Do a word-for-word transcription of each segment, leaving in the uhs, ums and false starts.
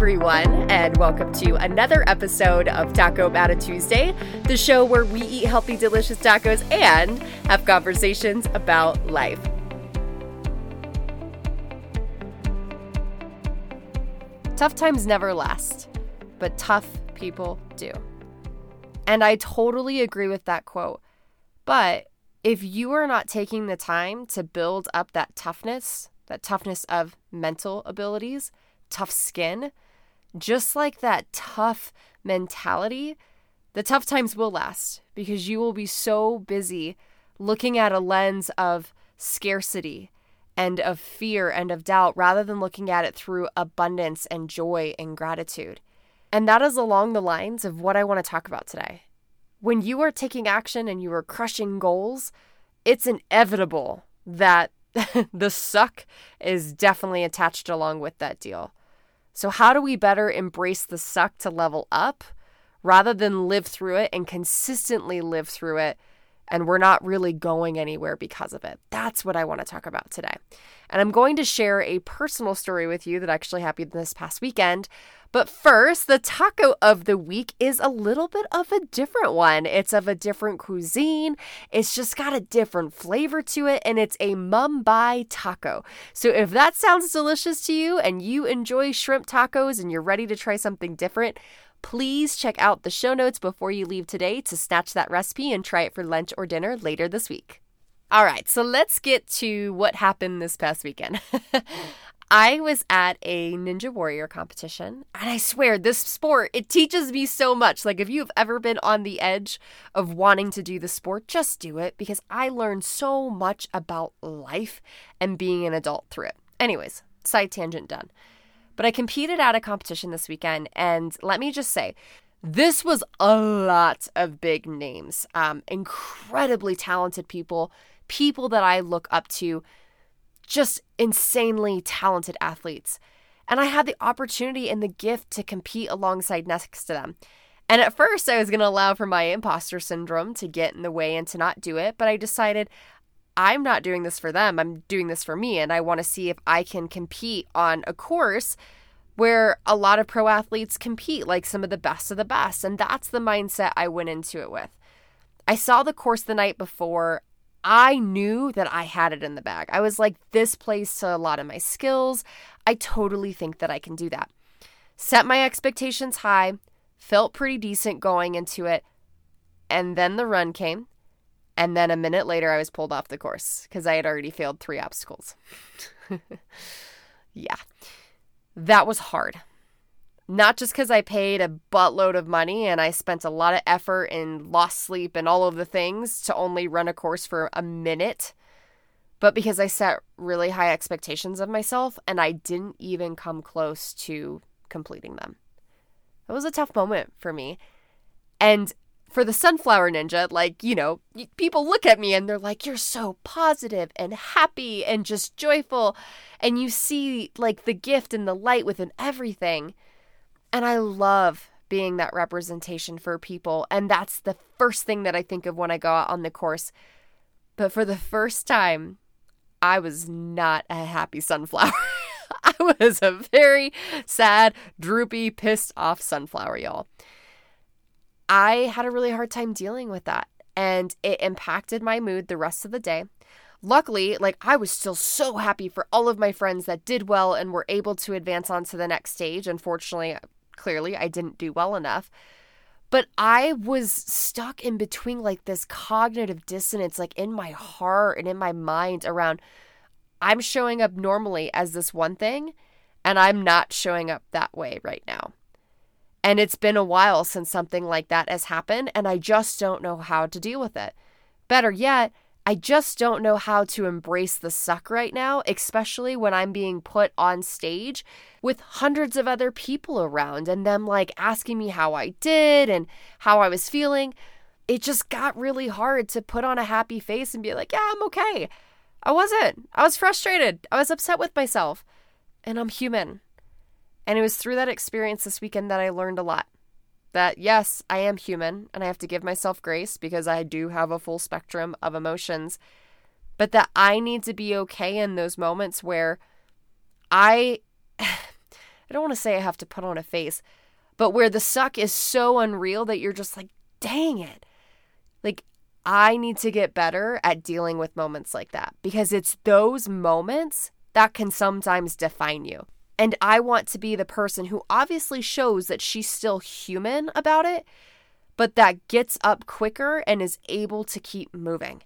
everyone, and welcome to another episode of Taco Mata Tuesday, the show where we eat healthy, delicious tacos and have conversations about life. Tough times never last, but tough people do. And I totally agree with that quote. But if you are not taking the time to build up that toughness, that toughness of mental abilities, tough skin, just like that tough mentality, the tough times will last because you will be so busy looking at a lens of scarcity and of fear and of doubt rather than looking at it through abundance and joy and gratitude. And that is along the lines of what I want to talk about today. When you are taking action and you are crushing goals, it's inevitable that the suck is definitely attached along with that deal. So how do we better embrace the suck to level up rather than live through it and consistently live through it and we're not really going anywhere because of it? That's what I want to talk about today. And I'm going to share a personal story with you that actually happened this past weekend. But first, the taco of the week is a little bit of a different one. It's of a different cuisine. It's just got a different flavor to it, and it's a Mumbai taco. So if that sounds delicious to you and you enjoy shrimp tacos and you're ready to try something different, please check out the show notes before you leave today to snatch that recipe and try it for lunch or dinner later this week. All right, so let's get to what happened this past weekend. I was at a Ninja Warrior competition, and I swear, this sport, it teaches me so much. Like, if you've ever been on the edge of wanting to do the sport, just do it, because I learned so much about life and being an adult through it. Anyways, side tangent done. But I competed at a competition this weekend, and let me just say, this was a lot of big names, um, incredibly talented people, people that I look up to, just insanely talented athletes. And I had the opportunity and the gift to compete alongside next to them. And at first I was going to allow for my imposter syndrome to get in the way and to not do it. But I decided I'm not doing this for them. I'm doing this for me. And I want to see if I can compete on a course where a lot of pro athletes compete, like some of the best of the best. And that's the mindset I went into it with. I saw the course the night before. I knew that I had it in the bag. I was like, this plays to a lot of my skills. I totally think that I can do that. Set my expectations high, felt pretty decent going into it, and then the run came, and then a minute later I was pulled off the course because I had already failed three obstacles. Yeah, that was hard. Not just because I paid a buttload of money and I spent a lot of effort and lost sleep and all of the things to only run a course for a minute, but because I set really high expectations of myself and I didn't even come close to completing them. It was a tough moment for me. And for the Sunflower Ninja, like, you know, people look at me and they're like, you're so positive and happy and just joyful. And you see like the gift and the light within everything. And I love being that representation for people. And that's the first thing that I think of when I go out on the course. But for the first time, I was not a happy sunflower. I was a very sad, droopy, pissed off sunflower, y'all. I had a really hard time dealing with that. And it impacted my mood the rest of the day. Luckily, like, I was still so happy for all of my friends that did well and were able to advance on to the next stage. Unfortunately, clearly, I didn't do well enough. But I was stuck in between like this cognitive dissonance, like in my heart and in my mind around I'm showing up normally as this one thing and I'm not showing up that way right now. And it's been a while since something like that has happened and I just don't know how to deal with it. Better yet, I just don't know how to embrace the suck right now, especially when I'm being put on stage with hundreds of other people around and them like asking me how I did and how I was feeling. It just got really hard to put on a happy face and be like, yeah, I'm okay. I wasn't. I was frustrated. I was upset with myself. And I'm human. And it was through that experience this weekend that I learned a lot. That yes, I am human and I have to give myself grace because I do have a full spectrum of emotions, but that I need to be okay in those moments where I I don't want to say I have to put on a face, but where the suck is so unreal that you're just like, dang it. Like, I need to get better at dealing with moments like that, because it's those moments that can sometimes define you. And I want to be the person who obviously shows that she's still human about it, but that gets up quicker and is able to keep moving.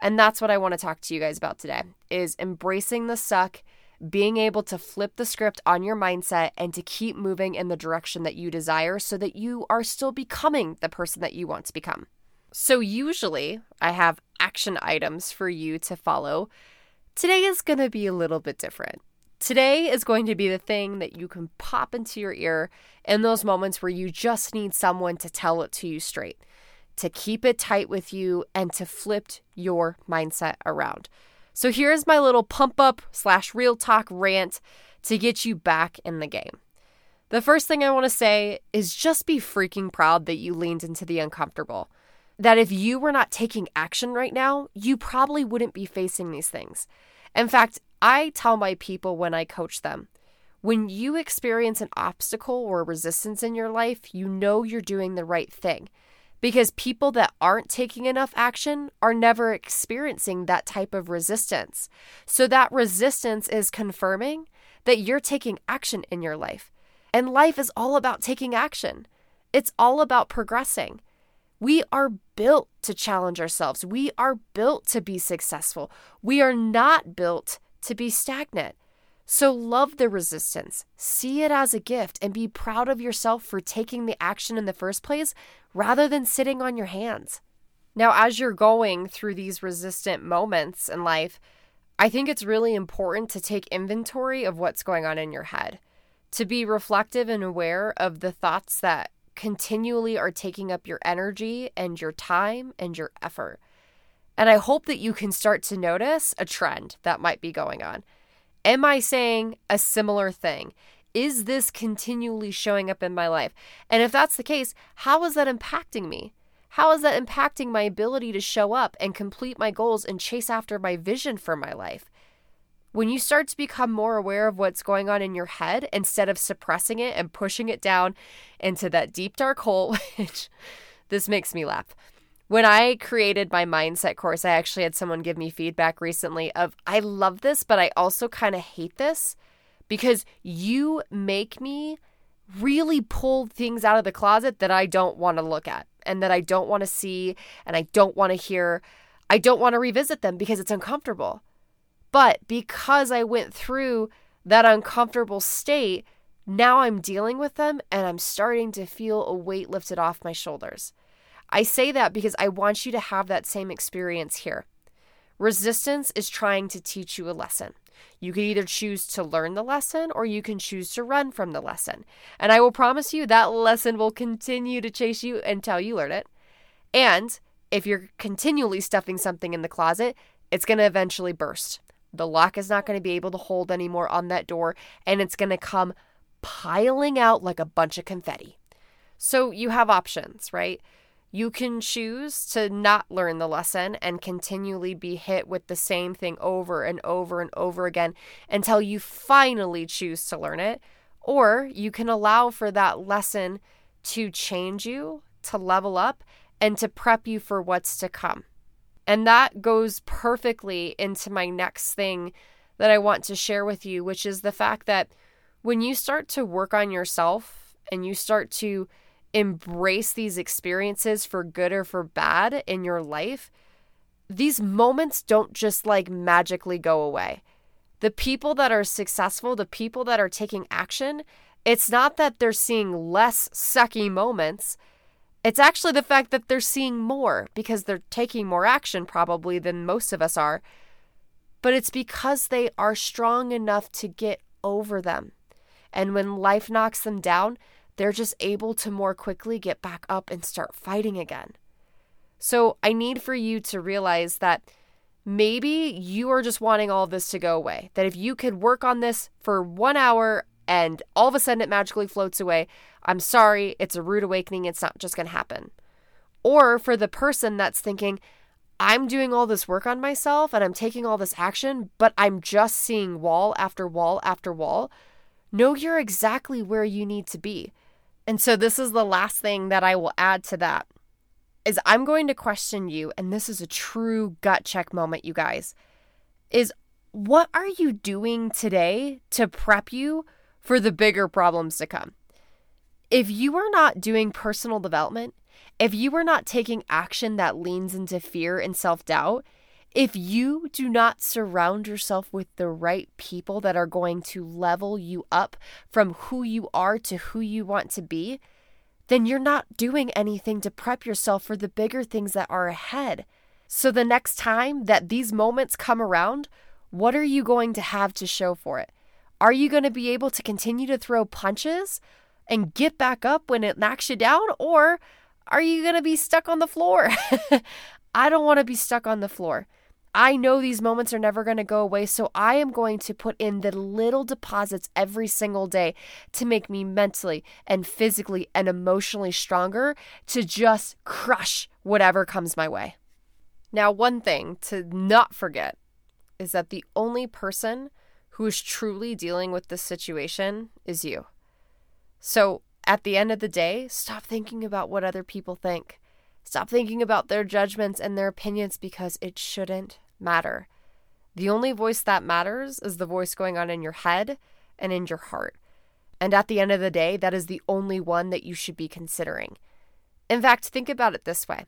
And that's what I want to talk to you guys about today, is embracing the suck, being able to flip the script on your mindset and to keep moving in the direction that you desire so that you are still becoming the person that you want to become. So usually I have action items for you to follow. Today is going to be a little bit different. Today is going to be the thing that you can pop into your ear in those moments where you just need someone to tell it to you straight, to keep it tight with you, and to flip your mindset around. So here's my little pump up slash real talk rant to get you back in the game. The first thing I want to say is just be freaking proud that you leaned into the uncomfortable. That if you were not taking action right now, you probably wouldn't be facing these things. In fact, I tell my people when I coach them, when you experience an obstacle or resistance in your life, you know you're doing the right thing, because people that aren't taking enough action are never experiencing that type of resistance. So that resistance is confirming that you're taking action in your life. And life is all about taking action. It's all about progressing. We are built to challenge ourselves. We are built to be successful. We are not built to be stagnant. So love the resistance, see it as a gift, and be proud of yourself for taking the action in the first place rather than sitting on your hands. Now, as you're going through these resistant moments in life, I think it's really important to take inventory of what's going on in your head, to be reflective and aware of the thoughts that continually are taking up your energy and your time and your effort. And I hope that you can start to notice a trend that might be going on. Am I saying a similar thing? Is this continually showing up in my life? And if that's the case, how is that impacting me? How is that impacting my ability to show up and complete my goals and chase after my vision for my life? When you start to become more aware of what's going on in your head, instead of suppressing it and pushing it down into that deep dark hole, which this makes me laugh. When I created my mindset course, I actually had someone give me feedback recently of, I love this, but I also kind of hate this, because you make me really pull things out of the closet that I don't want to look at and that I don't want to see and I don't want to hear. I don't want to revisit them because it's uncomfortable. But because I went through that uncomfortable state, now I'm dealing with them and I'm starting to feel a weight lifted off my shoulders. I say that because I want you to have that same experience here. Resistance is trying to teach you a lesson. You can either choose to learn the lesson or you can choose to run from the lesson. And I will promise you that lesson will continue to chase you until you learn it. And if you're continually stuffing something in the closet, it's going to eventually burst. The lock is not going to be able to hold anymore on that door, and it's going to come piling out like a bunch of confetti. So you have options, right? You can choose to not learn the lesson and continually be hit with the same thing over and over and over again until you finally choose to learn it. Or you can allow for that lesson to change you, to level up, and to prep you for what's to come. And that goes perfectly into my next thing that I want to share with you, which is the fact that when you start to work on yourself and you start to embrace these experiences for good or for bad in your life, these moments don't just like magically go away. The people that are successful, the people that are taking action, it's not that they're seeing less sucky moments. It's actually the fact that they're seeing more, because they're taking more action probably than most of us are. But it's because they are strong enough to get over them. And when life knocks them down, they're just able to more quickly get back up and start fighting again. So I need for you to realize that maybe you are just wanting all this to go away. That if you could work on this for one hour and all of a sudden it magically floats away, I'm sorry, it's a rude awakening. It's not just going to happen. Or for the person that's thinking, I'm doing all this work on myself and I'm taking all this action, but I'm just seeing wall after wall after wall. Know you're exactly where you need to be. And so this is the last thing that I will add to that is I'm going to question you, and this is a true gut check moment, you guys, is what are you doing today to prep you for the bigger problems to come? If you are not doing personal development, if you are not taking action that leans into fear and self-doubt, if you do not surround yourself with the right people that are going to level you up from who you are to who you want to be, then you're not doing anything to prep yourself for the bigger things that are ahead. So the next time that these moments come around, what are you going to have to show for it? Are you going to be able to continue to throw punches and get back up when it knocks you down? Or are you going to be stuck on the floor? I don't want to be stuck on the floor. I know these moments are never going to go away, so I am going to put in the little deposits every single day to make me mentally and physically and emotionally stronger to just crush whatever comes my way. Now, one thing to not forget is that the only person who is truly dealing with this situation is you. So at the end of the day, stop thinking about what other people think. Stop thinking about their judgments and their opinions because it shouldn't matter. The only voice that matters is the voice going on in your head and in your heart. And at the end of the day, that is the only one that you should be considering. In fact, think about it this way.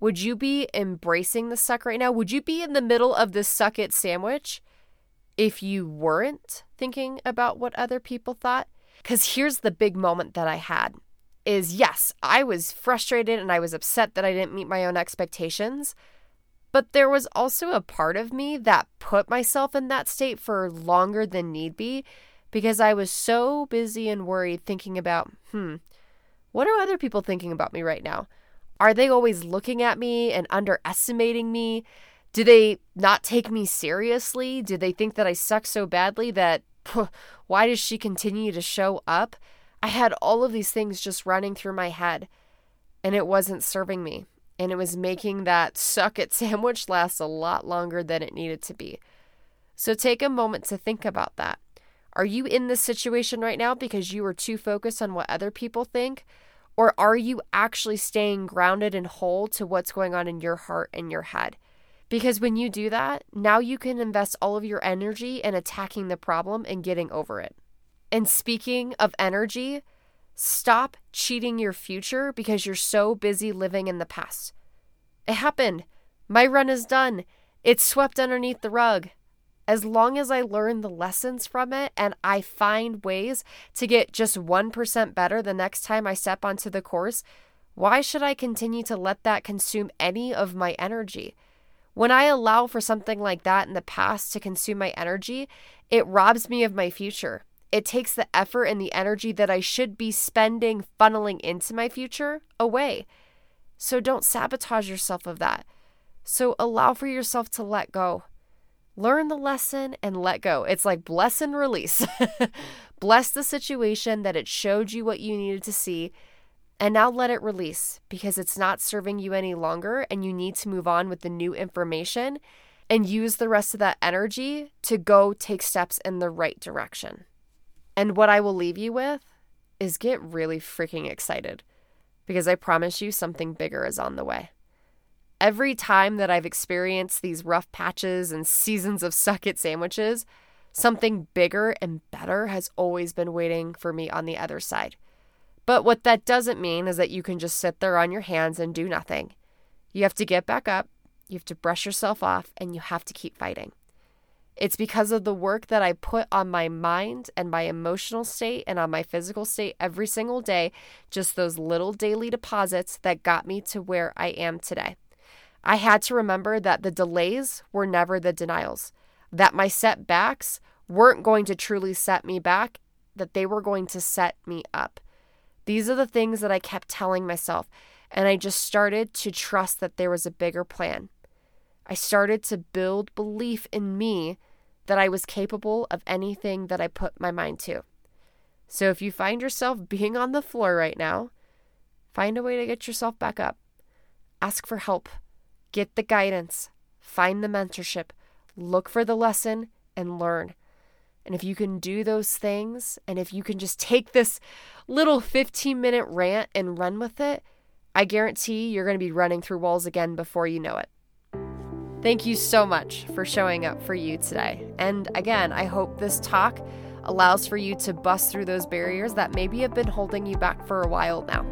Would you be embracing the suck right now? Would you be in the middle of this suck it sandwich if you weren't thinking about what other people thought? Because here's the big moment that I had. Is yes, I was frustrated and I was upset that I didn't meet my own expectations, but there was also a part of me that put myself in that state for longer than need be because I was so busy and worried thinking about, hmm, what are other people thinking about me right now? Are they always looking at me and underestimating me? Do they not take me seriously? Do they think that I suck so badly that phew, why does she continue to show up? I had all of these things just running through my head, and it wasn't serving me, and it was making that suck it sandwich last a lot longer than it needed to be. So take a moment to think about that. Are you in this situation right now because you are too focused on what other people think, or are you actually staying grounded and whole to what's going on in your heart and your head? Because when you do that, now you can invest all of your energy in attacking the problem and getting over it. And speaking of energy, stop cheating your future because you're so busy living in the past. It happened. My run is done. It's swept underneath the rug. As long as I learn the lessons from it and I find ways to get just one percent better the next time I step onto the course, why should I continue to let that consume any of my energy? When I allow for something like that in the past to consume my energy, it robs me of my future. It takes the effort and the energy that I should be spending funneling into my future away. So don't sabotage yourself of that. So allow for yourself to let go. Learn the lesson and let go. It's like bless and release. Bless the situation that it showed you what you needed to see, and now let it release because it's not serving you any longer and you need to move on with the new information and use the rest of that energy to go take steps in the right direction. And what I will leave you with is get really freaking excited because I promise you something bigger is on the way. Every time that I've experienced these rough patches and seasons of suck it sandwiches, something bigger and better has always been waiting for me on the other side. But what that doesn't mean is that you can just sit there on your hands and do nothing. You have to get back up, you have to brush yourself off, and you have to keep fighting. It's because of the work that I put on my mind and my emotional state and on my physical state every single day, just those little daily deposits that got me to where I am today. I had to remember that the delays were never the denials, that my setbacks weren't going to truly set me back, that they were going to set me up. These are the things that I kept telling myself, and I just started to trust that there was a bigger plan. I started to build belief in me that I was capable of anything that I put my mind to. So if you find yourself being on the floor right now, find a way to get yourself back up. Ask for help. Get the guidance. Find the mentorship. Look for the lesson and learn. And if you can do those things, and if you can just take this little fifteen-minute rant and run with it, I guarantee you're going to be running through walls again before you know it. Thank you so much for showing up for you today. And again, I hope this talk allows for you to bust through those barriers that maybe have been holding you back for a while now.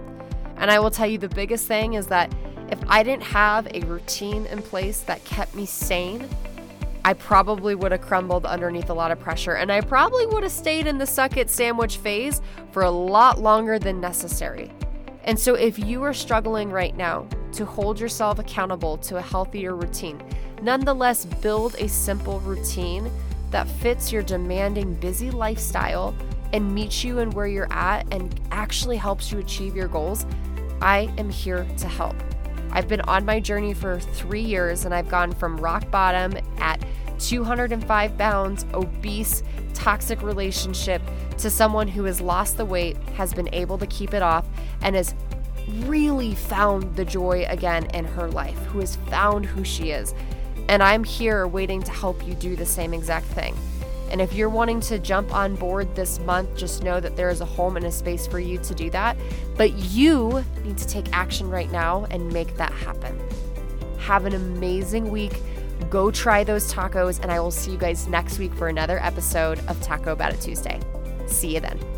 And I will tell you the biggest thing is that if I didn't have a routine in place that kept me sane, I probably would have crumbled underneath a lot of pressure, and I probably would have stayed in the suck it sandwich phase for a lot longer than necessary. And so if you are struggling right now to hold yourself accountable to a healthier routine, nonetheless build a simple routine that fits your demanding, busy lifestyle and meets you in where you're at and actually helps you achieve your goals, I am here to help. I've been on my journey for three years and I've gone from rock bottom at two hundred five pounds, obese, toxic relationship to someone who has lost the weight, has been able to keep it off, and has really found the joy again in her life, who has found who she is. And I'm here waiting to help you do the same exact thing. And if you're wanting to jump on board this month, just know that there is a home and a space for you to do that. But you need to take action right now and make that happen. Have an amazing week. Go try those tacos, and I will see you guys next week for another episode of Taco About It Tuesday. See you then.